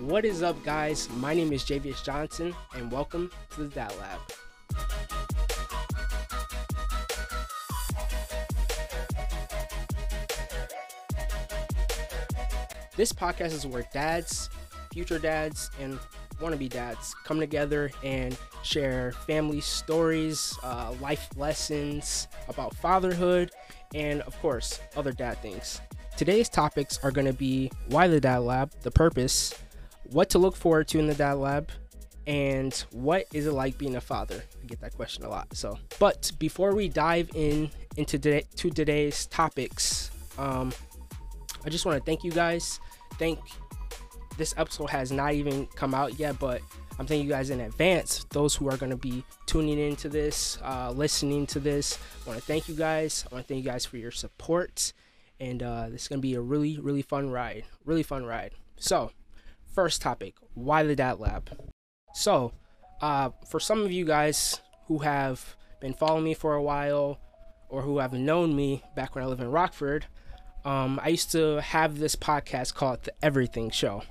What is up, guys? My name is Javious Johnson, and welcome to the Dad Lab. This podcast is where dads, future dads, and wannabe dads come together and share family stories, life lessons about fatherhood, and of course, other dad things. Today's topics are going to be why the Dad Lab, the purpose, what to look forward to in the Dad Lab, and what is it like being a father? I get that question a lot. But before we dive into today's topics, I just want to thank you guys. This episode has not even come out yet, but I'm thanking you guys in advance. Those who are going to be tuning into this, listening to this, I want to thank you guys. I want to thank you guys for your support. And this is going to be a really, really fun ride. So first topic, why the Dad Lab? So for some of you guys who have been following me for a while or who have known me back when I lived in Rockford, I used to have this podcast called The Everything Show.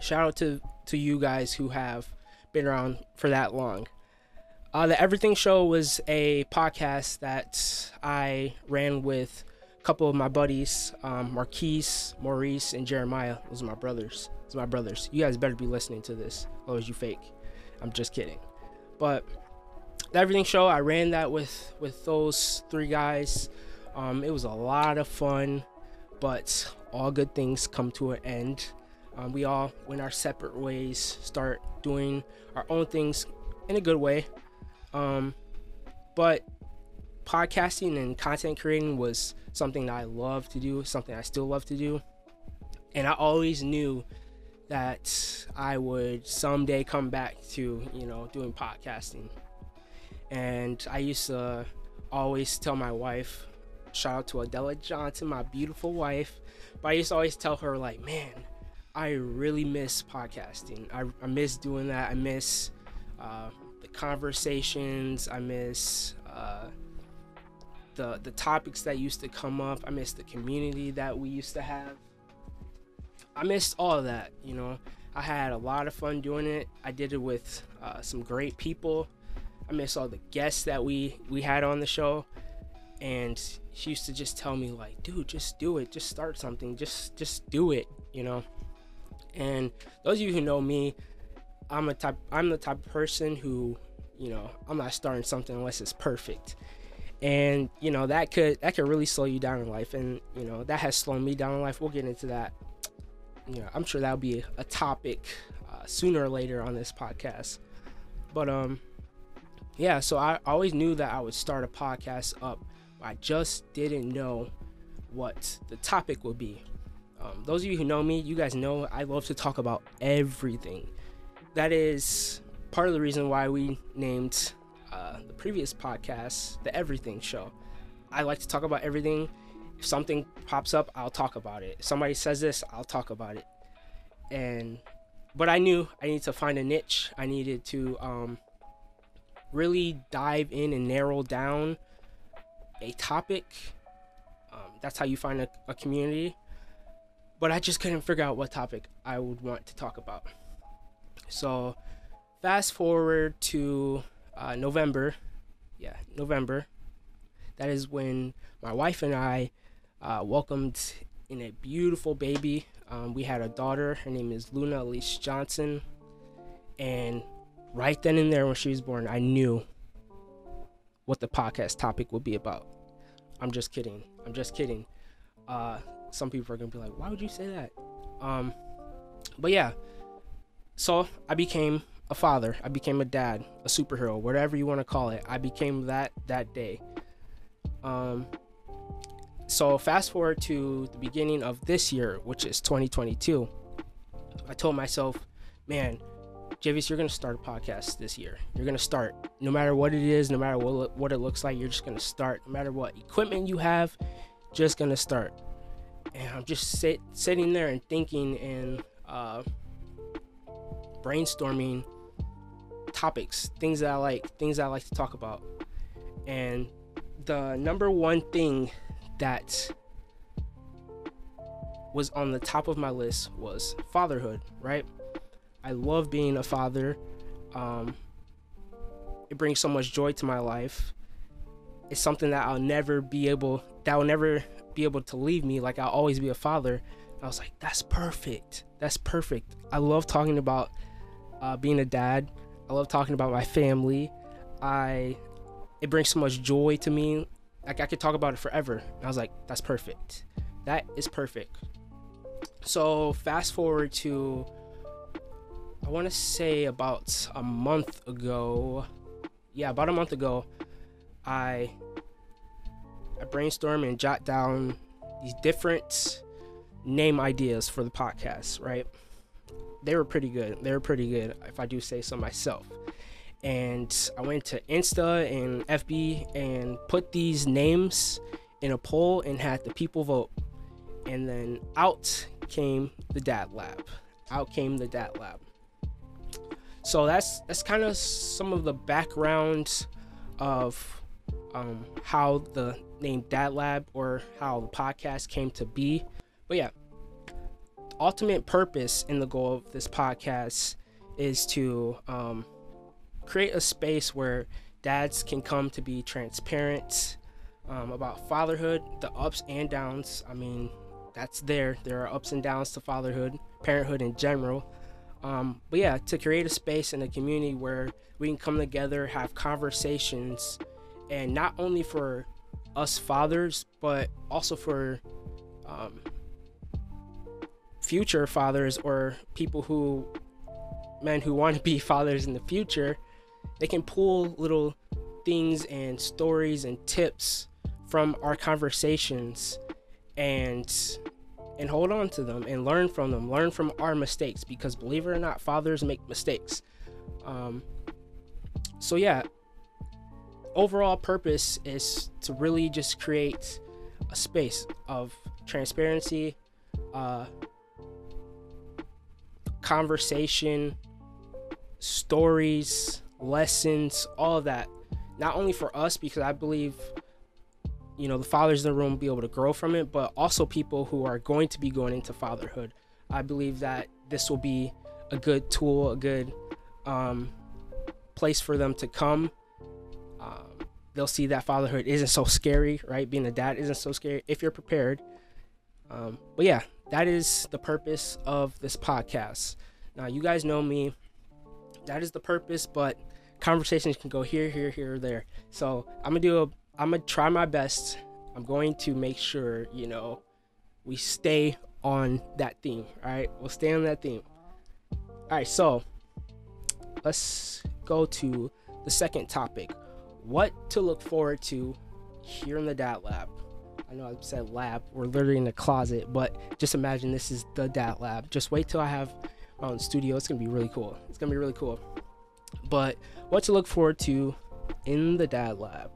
Shout out to you guys who have been around for that long. The Everything Show was a podcast that I ran with a couple of my buddies, Marquise, Maurice, and Jeremiah. Those are my brothers. You guys better be listening to this, otherwise you fake. I'm just kidding. But The Everything Show, I ran that with those three guys. It was a lot of fun, but all good things come to an end. We all went our separate ways, start doing our own things in a good way. But podcasting and content creating was something that I loved to do, something I still love to do. And I always knew that I would someday come back to, doing podcasting. And I used to always tell my wife, shout out to Adela Johnson, my beautiful wife. But I used to always tell her, like, man, I really miss podcasting. I miss doing that. I miss the conversations. I miss the topics that used to come up. I miss the community that we used to have. I missed all of that, I had a lot of fun doing it. I did it with some great people. I miss all the guests that we had on the show. And she used to just tell me, like, dude, just do it. Just start something. Just do it, And those of you who know me, I'm the type of person who, I'm not starting something unless it's perfect. And, that could really slow you down in life. And, that has slowed me down in life. We'll get into that. I'm sure that'll be a topic sooner or later on this podcast. But, yeah, so I always knew that I would start a podcast up. I just didn't know what the topic would be. Those of you who know me, you guys know I love to talk about everything. That is part of the reason why we named the previous podcast The Everything Show. I like to talk about everything. If something pops up, I'll talk about it. If somebody says this, I'll talk about it. But I knew I needed to find a niche. I needed to really dive in and narrow down a topic. That's how you find a community. But I just couldn't figure out what topic I would want to talk about. So fast forward to November. That is when my wife and I welcomed in a beautiful baby. We had a daughter. Her name is Luna Elise Johnson. And right then and there, when she was born, I knew what the podcast topic would be about. I'm just kidding. Some people are gonna be like, why would you say that? But yeah, so I became a father. I became a dad, a superhero, whatever you want to call it. I became that day. So fast forward to the beginning of this year, which is 2022. I told myself, man, Javious, you're going to start a podcast this year. You're going to start. No matter what it is, no matter what it looks like, you're just going to start. No matter what equipment you have, just going to start. And I'm just sitting there and thinking and brainstorming topics, things that I like to talk about. And the number one thing that was on the top of my list was fatherhood, right? I love being a father. It brings so much joy to my life. It's something that will never be able to leave me. Like, I'll always be a father. And I was like, that's perfect. That's perfect. I love talking about being a dad. I love talking about my family. It brings so much joy to me. Like, I could talk about it forever. And I was like, that's perfect. That is perfect. So fast forward to, I want to say about a month ago. Yeah, about a month ago, I brainstorm and jot down these different name ideas for the podcast, right? They were pretty good. They were pretty good, if I do say so myself. And I went to Insta and FB and put these names in a poll and had the people vote. And then out came the Dad Lab. Out came the Dad Lab. So that's kind of some of the background of how the name Dad Lab or how the podcast came to be. But yeah, the ultimate purpose and the goal of this podcast is to create a space where dads can come to be transparent about fatherhood, the ups and downs. I mean, there are ups and downs to fatherhood, parenthood in general. But yeah, to create a space and a community where we can come together, have conversations, and not only for us fathers, but also for future fathers or men who want to be fathers in the future. They can pull little things and stories and tips from our conversations and hold on to them and learn from them, learn from our mistakes, because believe it or not, fathers make mistakes. So yeah, overall purpose is to really just create a space of transparency, conversation, stories, lessons, all of that, not only for us, because I believe, you know, the fathers in the room will be able to grow from it, but also people who are going to be going into fatherhood. I believe that this will be a good tool, a good place for them to come. They'll see that fatherhood isn't so scary, right? Being a dad isn't so scary if you're prepared. But yeah, that is the purpose of this podcast. Now, you guys know me. That is the purpose, but conversations can go here, here, here, or there. So I'm going to try my best. I'm going to make sure, you know, we stay on that theme. All right. We'll stay on that theme. All right. So let's go to the second topic. What to look forward to here in the Dad Lab. I know I said lab. We're literally in the closet, but just imagine this is the Dad Lab. Just wait till I have my own studio. It's going to be really cool. It's going to be really cool. But what to look forward to in the Dad Lab.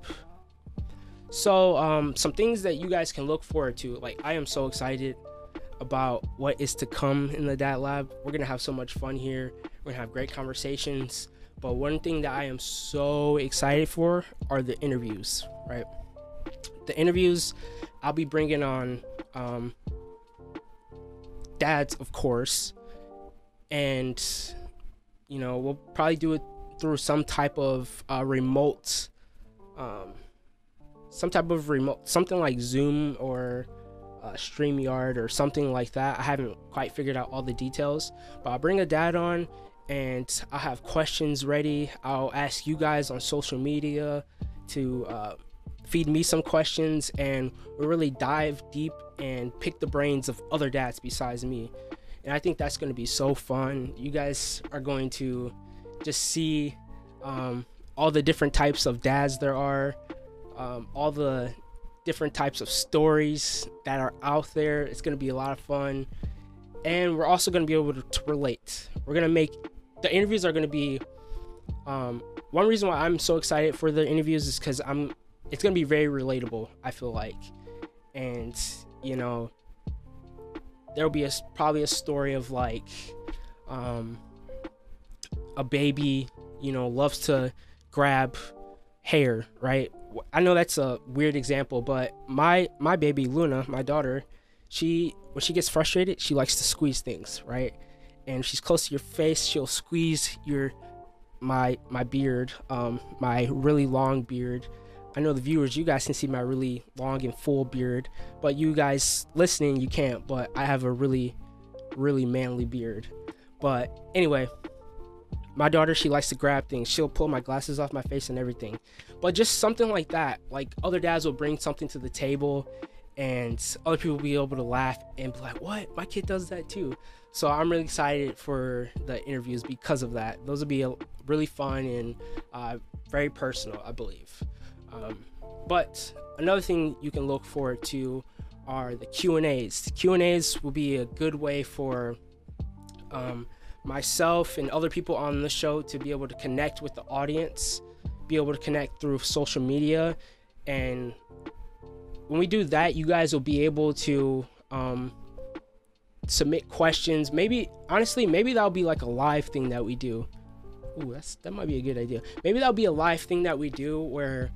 So some things that you guys can look forward to, like, I am so excited about what is to come in the Dad Lab. We're gonna have so much fun here. We're gonna have great conversations. But one thing that I am so excited for are the interviews, right? The interviews, I'll be bringing on dads, of course, and, you know, we'll probably do it through some type of remote something like Zoom or StreamYard or something like that. I haven't quite figured out all the details, but I'll bring a dad on and I'll have questions ready. I'll ask you guys on social media to feed me some questions, and we'll really dive deep and pick the brains of other dads besides me. And I think that's going to be so fun. You guys are going to just see all the different types of dads there are. All the different types of stories that are out there. It's going to be a lot of fun. And we're also going to be able to relate. We're going to make the interviews are going to be one reason why I'm so excited for the interviews is because it's going to be very relatable, I feel like. And, you know, there'll be probably a story of, like, a baby, you know, loves to grab hair, right? I know that's a weird example, but my baby Luna, my daughter, when she gets frustrated, she likes to squeeze things, right? And she's close to your face, she'll squeeze your my beard, my really long beard. I know the viewers, you guys can see my really long and full beard, but you guys listening, you can't, but I have a really manly beard. But anyway, my daughter, she likes to grab things. She'll pull my glasses off my face and everything. But just something like that, like other dads will bring something to the table and other people will be able to laugh and be like, what? My kid does that too. So I'm really excited for the interviews because of that. Those will be really fun and very personal, I believe. But another thing you can look forward to are the Q&As. The Q&As will be a good way for myself and other people on the show to be able to connect with the audience, be able to connect through social media. And when we do that, you guys will be able to submit questions. Maybe, honestly, maybe that'll be like a live thing that we do. Ooh, that might be a good idea. Maybe that'll be a live thing that we do where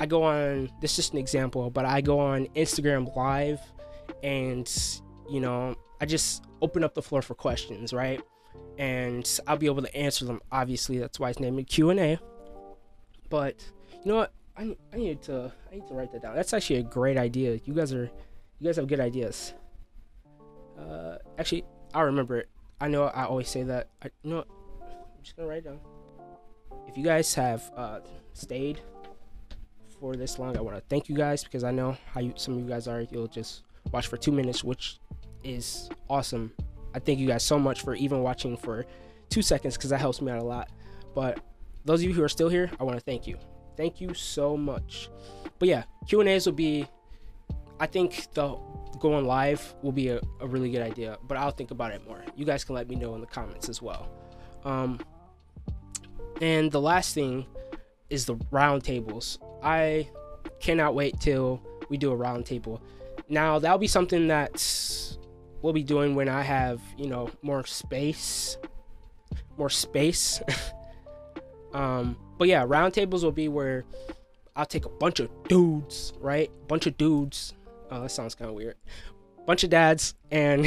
I go on, this is just an example, but I go on Instagram Live and, you know, I just open up the floor for questions, right? And I'll be able to answer them. Obviously, that's why it's named Q&A. But you know what? I need to write that down. That's actually a great idea. You guys have good ideas. Actually, I'll remember it. I know I always say that. You know what? I'm just gonna write it down. If you guys have stayed for this long, I want to thank you guys, because I know how some of you guys are. You'll just watch for 2 minutes, which is awesome. I thank you guys so much for even watching for 2 seconds, because that helps me out a lot. But those of you who are still here, I want to thank you. Thank you so much. But yeah, Q&As will be, I think the going live will be a really good idea, but I'll think about it more. You guys can let me know in the comments as well. And the last thing is the round tables. I cannot wait till we do a round table. Now, that'll be something that's we'll be doing when I have, you know, more space. But yeah, roundtables will be where I'll take a bunch of dudes, right? Oh, that sounds kind of weird. Bunch of dads, and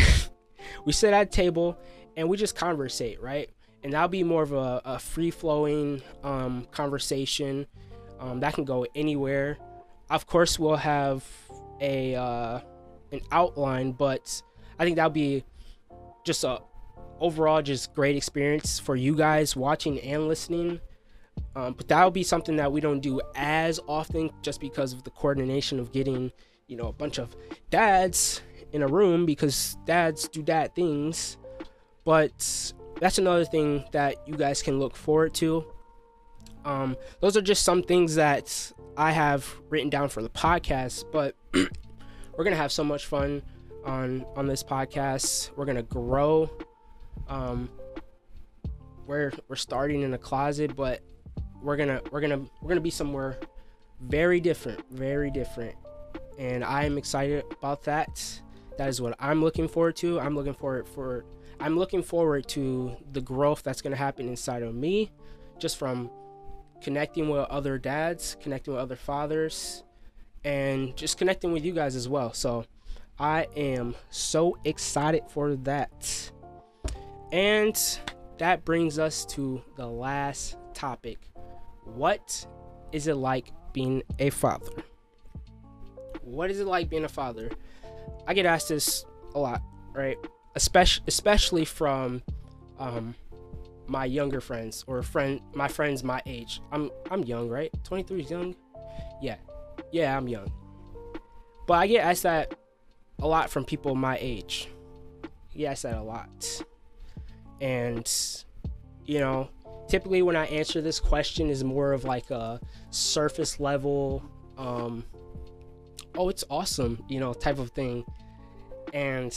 we sit at a table and we just conversate, right? And that'll be more of a free-flowing conversation that can go anywhere. Of course, we'll have a an outline, but I think that'll be just a overall just great experience for you guys watching and listening. But that'll be something that we don't do as often, just because of the coordination of getting, you know, a bunch of dads in a room, because dads do dad things. But that's another thing that you guys can look forward to. Those are just some things that I have written down for the podcast, but we're gonna have so much fun on this podcast. We're gonna grow. We're starting in a closet, but we're gonna be somewhere very different, and I am excited about that. That is what I'm looking forward to. I'm looking forward to the growth that's gonna happen inside of me, just from connecting with other dads, connecting with other fathers, and just connecting with you guys as well. So I am so excited for that. And that brings us to the last topic. What is it like being a father? What is it like being a father? I get asked this a lot, right? Especially from my younger friends, or my friends my age. I'm young, right? 23 is young? Yeah, I'm young. But I get asked that a lot from people my age. Yeah, I said a lot. And, you know, typically when I answer this question is more of like a surface level, oh, it's awesome, you know, type of thing. And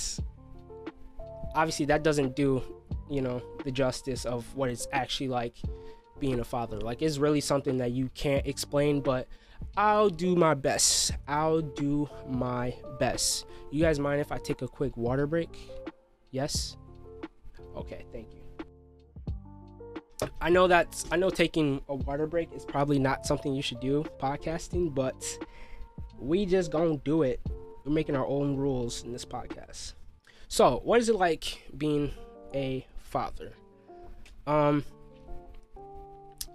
obviously that doesn't do, you know, the justice of what it's actually like being a father. Like, it's really something that you can't explain, but I'll do my best. You guys mind if I take a quick water break? Yes? Okay, thank you. I know taking a water break is probably not something you should do podcasting, but we just gonna do it. We're making our own rules in this podcast. So, what is it like being a father?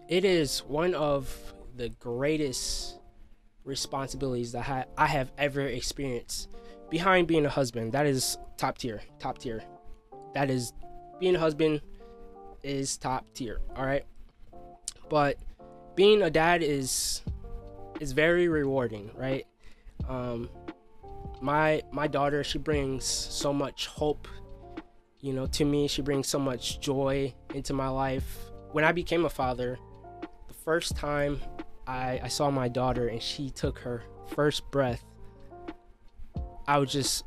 It is one of the greatest responsibilities that I have ever experienced. Behind being a husband, that is top tier, top tier. That is, being a husband is top tier, all right? But being a dad is very rewarding, right? My daughter, she brings so much hope, you know, to me. She brings so much joy into my life. When I became a father, the first time I saw my daughter and she took her first breath,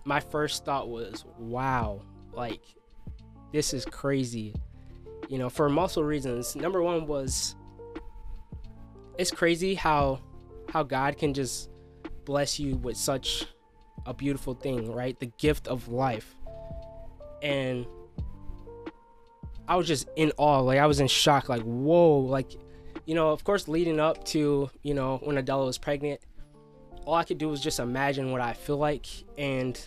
my first thought was, wow, like, this is crazy. You know, for multiple reasons. Number one was, it's crazy how God can just bless you with such a beautiful thing, right? The gift of life. And I was just in awe. Like, I was in shock. Like, whoa. Like, you know, of course, leading up to, you know, when Adela was pregnant, all I could do was just imagine what I feel like. And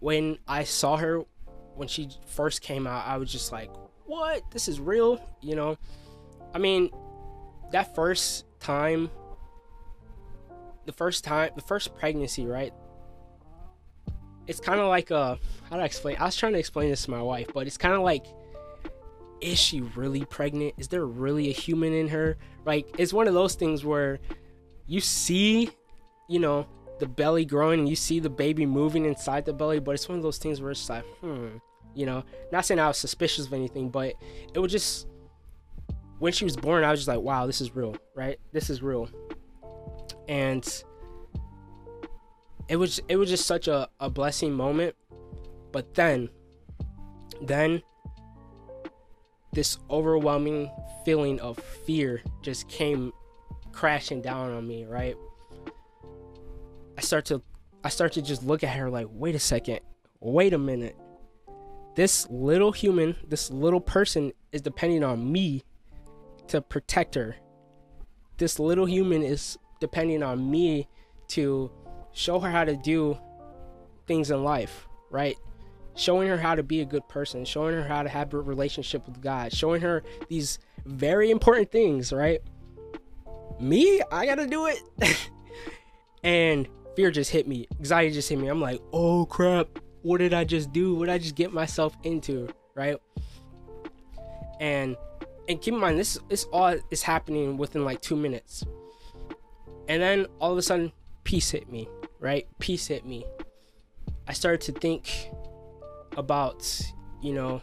when I saw her, when she first came out, I was just like, what? This is real? You know, I mean, that first time, the first pregnancy, right? It's kind of like I was trying to explain this to my wife, but it's kind of like, is she really pregnant? Is there really a human in her? Like, it's one of those things where you see, you know, the belly growing and you see the baby moving inside the belly, but it's one of those things where it's like, you know, not saying I was suspicious of anything, but it was just, when she was born, I was just like, wow, this is real, right? This is real. And it was just such a blessing moment. But then this overwhelming feeling of fear just came crashing down on me, right? I start to just look at her like, wait a second, wait a minute. This little human, this little person is depending on me to protect her. This little human is depending on me to show her how to do things in life, right? Showing her how to be a good person, showing her how to have a relationship with God, showing her these very important things, right? Me? I gotta do it? And fear just hit me. Anxiety just hit me. I'm like, oh crap, what did I just do? What did I just get myself into, right? And keep in mind, this is all is happening within like 2 minutes. And then all of a sudden, peace hit me, right? Peace hit me. I started to think about, you know,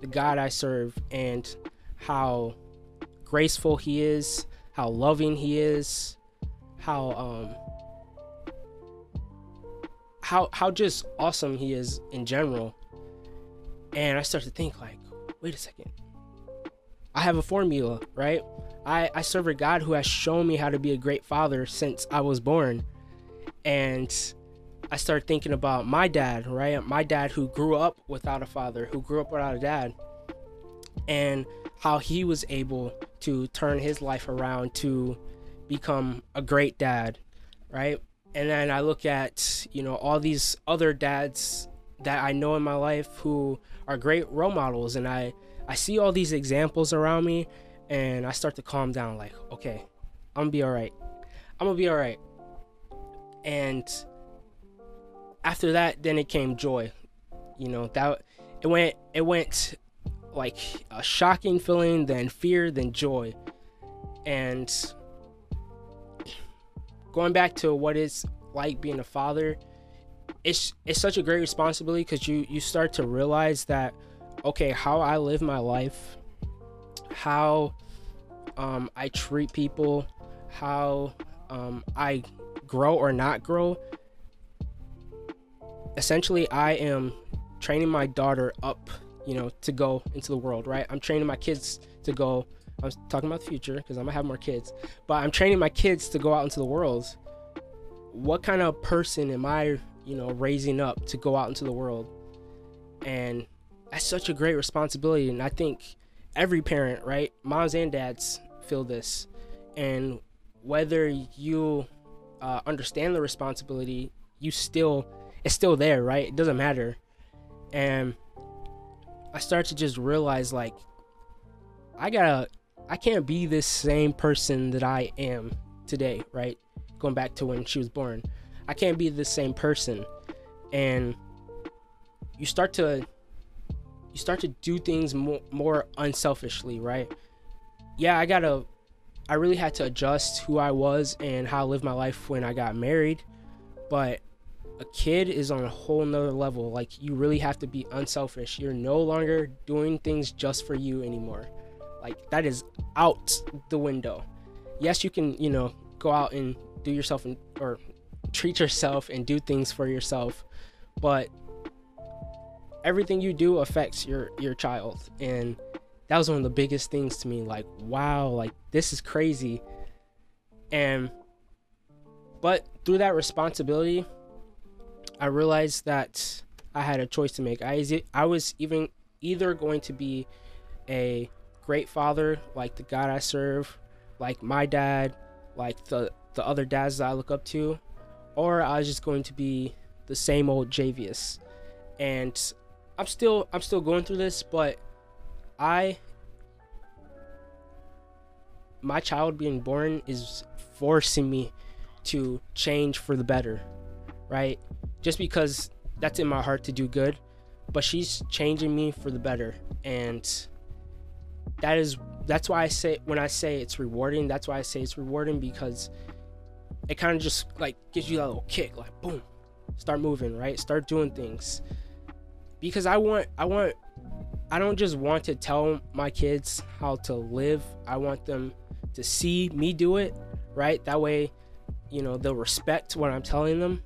the God I serve and how graceful He is, how loving He is, how just awesome He is in general. And I start to think like, wait a second, I have a formula, right? I serve a God who has shown me how to be a great father since I was born. And I start thinking about my dad, right? My dad who grew up without a father, who grew up without a dad, and how he was able to turn his life around to become a great dad, right? And then I look at, you know, all these other dads that I know in my life who are great role models, and I see all these examples around me, and I start to calm down like, okay, I'm gonna be all right. I'm gonna be all right. And after that, then it came joy. You know, that it went like a shocking feeling, then fear, then joy. And going back to what it's like being a father, it's such a great responsibility, because you start to realize that, okay, how I live my life, how I treat people, how I grow or not grow. Essentially, I am training my daughter up, you know, to go into the world, right? I'm training my kids to go. I'm talking about the future because I'm gonna have more kids, but I'm training my kids to go out into the world. What kind of person am I, you know, raising up to go out into the world? And that's such a great responsibility. And I think every parent, right, moms and dads, feel this. And whether you understand the responsibility, it's still there, right? It doesn't matter. And I start to just realize, like, I can't be this same person that I am today, right? Going back to when she was born, I can't be the same person. And you start to do things more unselfishly, right? Yeah, I really had to adjust who I was and how I lived my life when I got married, but a kid is on a whole nother level. Like, you really have to be unselfish. You're no longer doing things just for you anymore. Like, that is out the window. Yes, you can, you know, go out and do yourself or treat yourself and do things for yourself, but everything you do affects your child. And that was one of the biggest things to me. Like, wow, like, this is crazy. And but through that responsibility, I realized that I had a choice to make. I was even either going to be a great father, like the God I serve, like my dad, like the other dads that I look up to, or I was just going to be the same old Javious. And I'm still going through this, but my child being born is forcing me to change for the better, right? Just because that's in my heart to do good, but she's changing me for the better. And that's why I say it's rewarding. That's why I say it's rewarding, because it kind of just like gives you that little kick, like, boom, start moving, right? Start doing things. Because I don't just want to tell my kids how to live. I want them to see me do it, right? That way, you know, they'll respect what I'm telling them,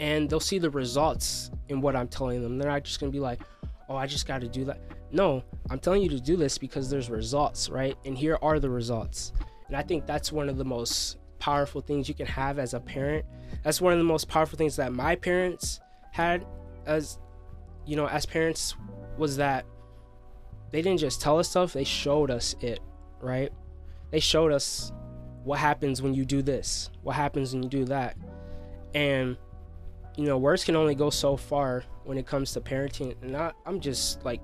and they'll see the results in what I'm telling them. They're not just gonna be like, oh, I just gotta do that. No, I'm telling you to do this because there's results, right? And here are the results. And I think that's one of the most powerful things you can have as a parent. That's one of the most powerful things that my parents had as, you know, as parents, was that they didn't just tell us stuff, they showed us it, right? They showed us what happens when you do this, what happens when you do that. And, you know, words can only go so far when it comes to parenting. And I just went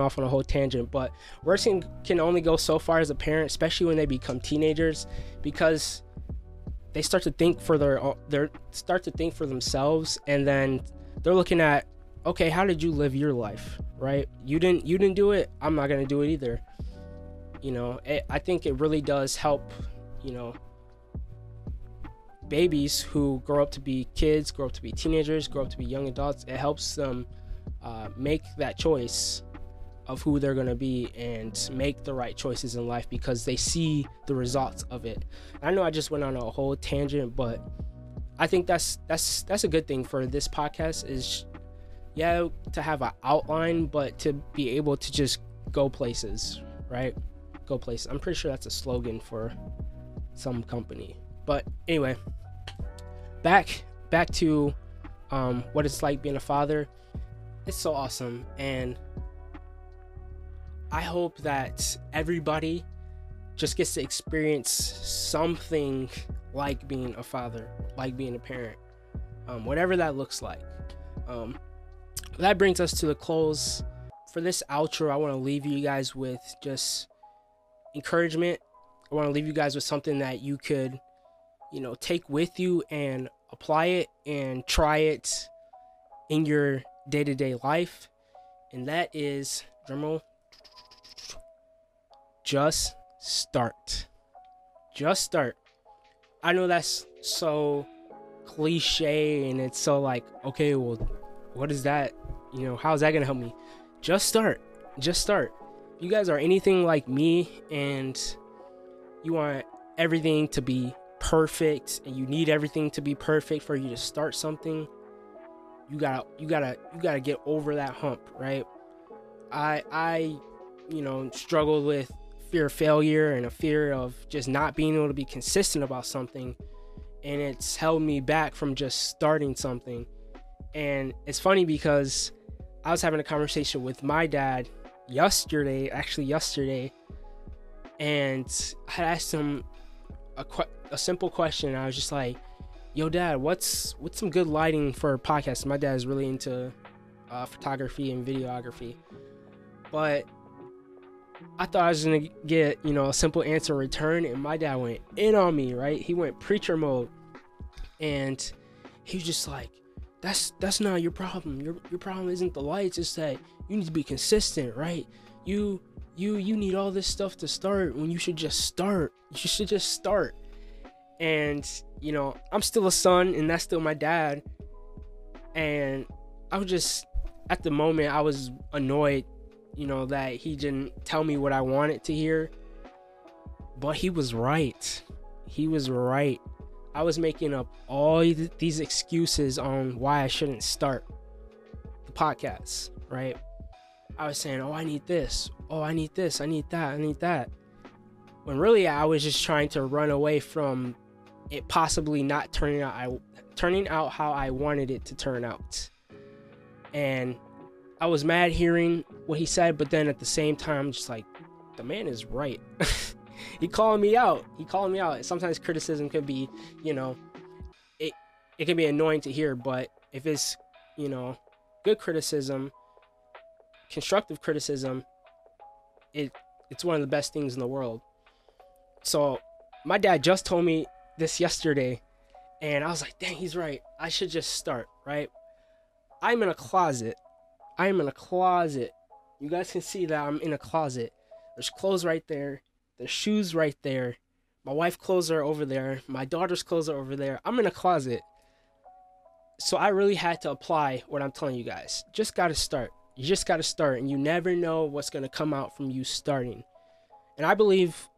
off on a whole tangent, but words can only go so far as a parent, especially when they become teenagers, because they start to think for themselves. And then they're looking at, okay, how did you live your life, right? You didn't do it, I'm not gonna do it either. You know, I think it really does help, you know, babies who grow up to be kids, grow up to be teenagers, grow up to be young adults. It helps them make that choice of who they're going to be and make the right choices in life, because they see the results of it. I know I just went on a whole tangent, but I think that's a good thing for this podcast, is, yeah, to have an outline, but to be able to just go places, right? Go places. I'm pretty sure that's a slogan for some company. But anyway, back to what it's like being a father. It's so awesome, and I hope that everybody just gets to experience something like being a father, like being a parent, whatever that looks like. That brings us to the close. For this outro, I want to leave you guys with just encouragement. I want to leave you guys with something that you could, you know, take with you and apply it and try it in your day-to-day life. And that is, drumroll, just start. Just start. I know that's so cliche, and it's so like, okay, well, what is that? You know, how is that gonna help me? Just start. Just start. If you guys are anything like me, and you want everything to be perfect, and you need everything to be perfect for you to start something, you gotta get over that hump, right? I you know, struggled with fear of failure and a fear of just not being able to be consistent about something, and it's held me back from just starting something. And it's funny, because I was having a conversation with my dad yesterday, and I had asked him a simple question, and I was just like, yo, Dad, what's some good lighting for podcasts? My dad's really into photography and videography, but I thought I was gonna get, you know, a simple answer in return, and my dad went in on me, right? He went preacher mode, and he was just like, that's not your problem. Your problem isn't the lights. It's that you need to be consistent, right? You need all this stuff to start when you should just start. You should just start. And, you know, I'm still a son, and that's still my dad. And I was just, at the moment, I was annoyed, you know, that he didn't tell me what I wanted to hear. But he was right. He was right. I was making up all these excuses on why I shouldn't start the podcast, right? I was saying, oh, I need this. Oh, I need this. I need that. I need that. When really I was just trying to run away from it possibly not turning out how I wanted it to turn out. And I was mad hearing what he said, but then at the same time, just like, the man is right. He called me out. He called me out. Sometimes criticism could be, you know, it can be annoying to hear, but if it's, you know, good criticism, constructive criticism, it's one of the best things in the world. So my dad just told me this yesterday, and I was like, dang, he's right. I should just start, right? I'm in a closet. I'm in a closet. You guys can see that I'm in a closet. There's clothes right there. There's shoes right there. My wife's clothes are over there. My daughter's clothes are over there. I'm in a closet. So I really had to apply what I'm telling you guys. Just got to start. You just got to start, and you never know what's going to come out from you starting. And I believe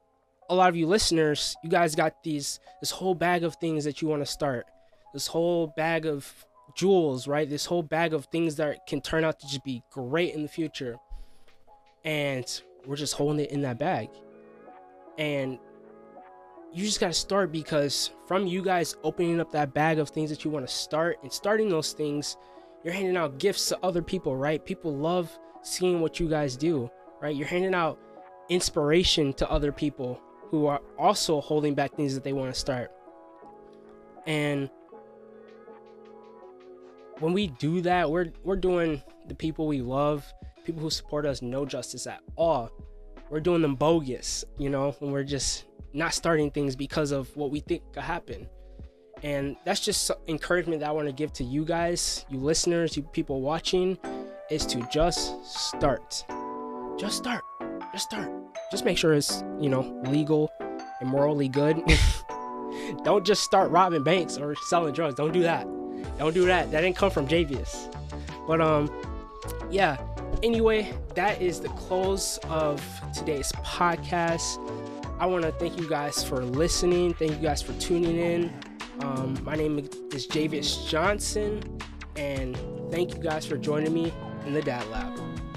a lot of you listeners, you guys got this whole bag of things that you want to start. This whole bag of jewels, right? This whole bag of things that can turn out to just be great in the future. And we're just holding it in that bag. And you just got to start, because from you guys opening up that bag of things that you want to start and starting those things, you're handing out gifts to other people, right? People love seeing what you guys do, right? You're handing out inspiration to other people who are also holding back things that they want to start. And when we do that, we're doing the people we love, people who support us, no justice at all. We're doing them bogus, you know, when we're just not starting things because of what we think could happen. And that's just encouragement that I want to give to you guys, you listeners, you people watching, is to just start. Just start. Just start. Just make sure it's, you know, legal and morally good. Don't just start robbing banks or selling drugs. Don't do that. Don't do that. That didn't come from Javious. But, yeah. Anyway, that is the close of today's podcast. I want to thank you guys for listening. Thank you guys for tuning in. My name is Javious Johnson, and thank you guys for joining me in the Dad Lab.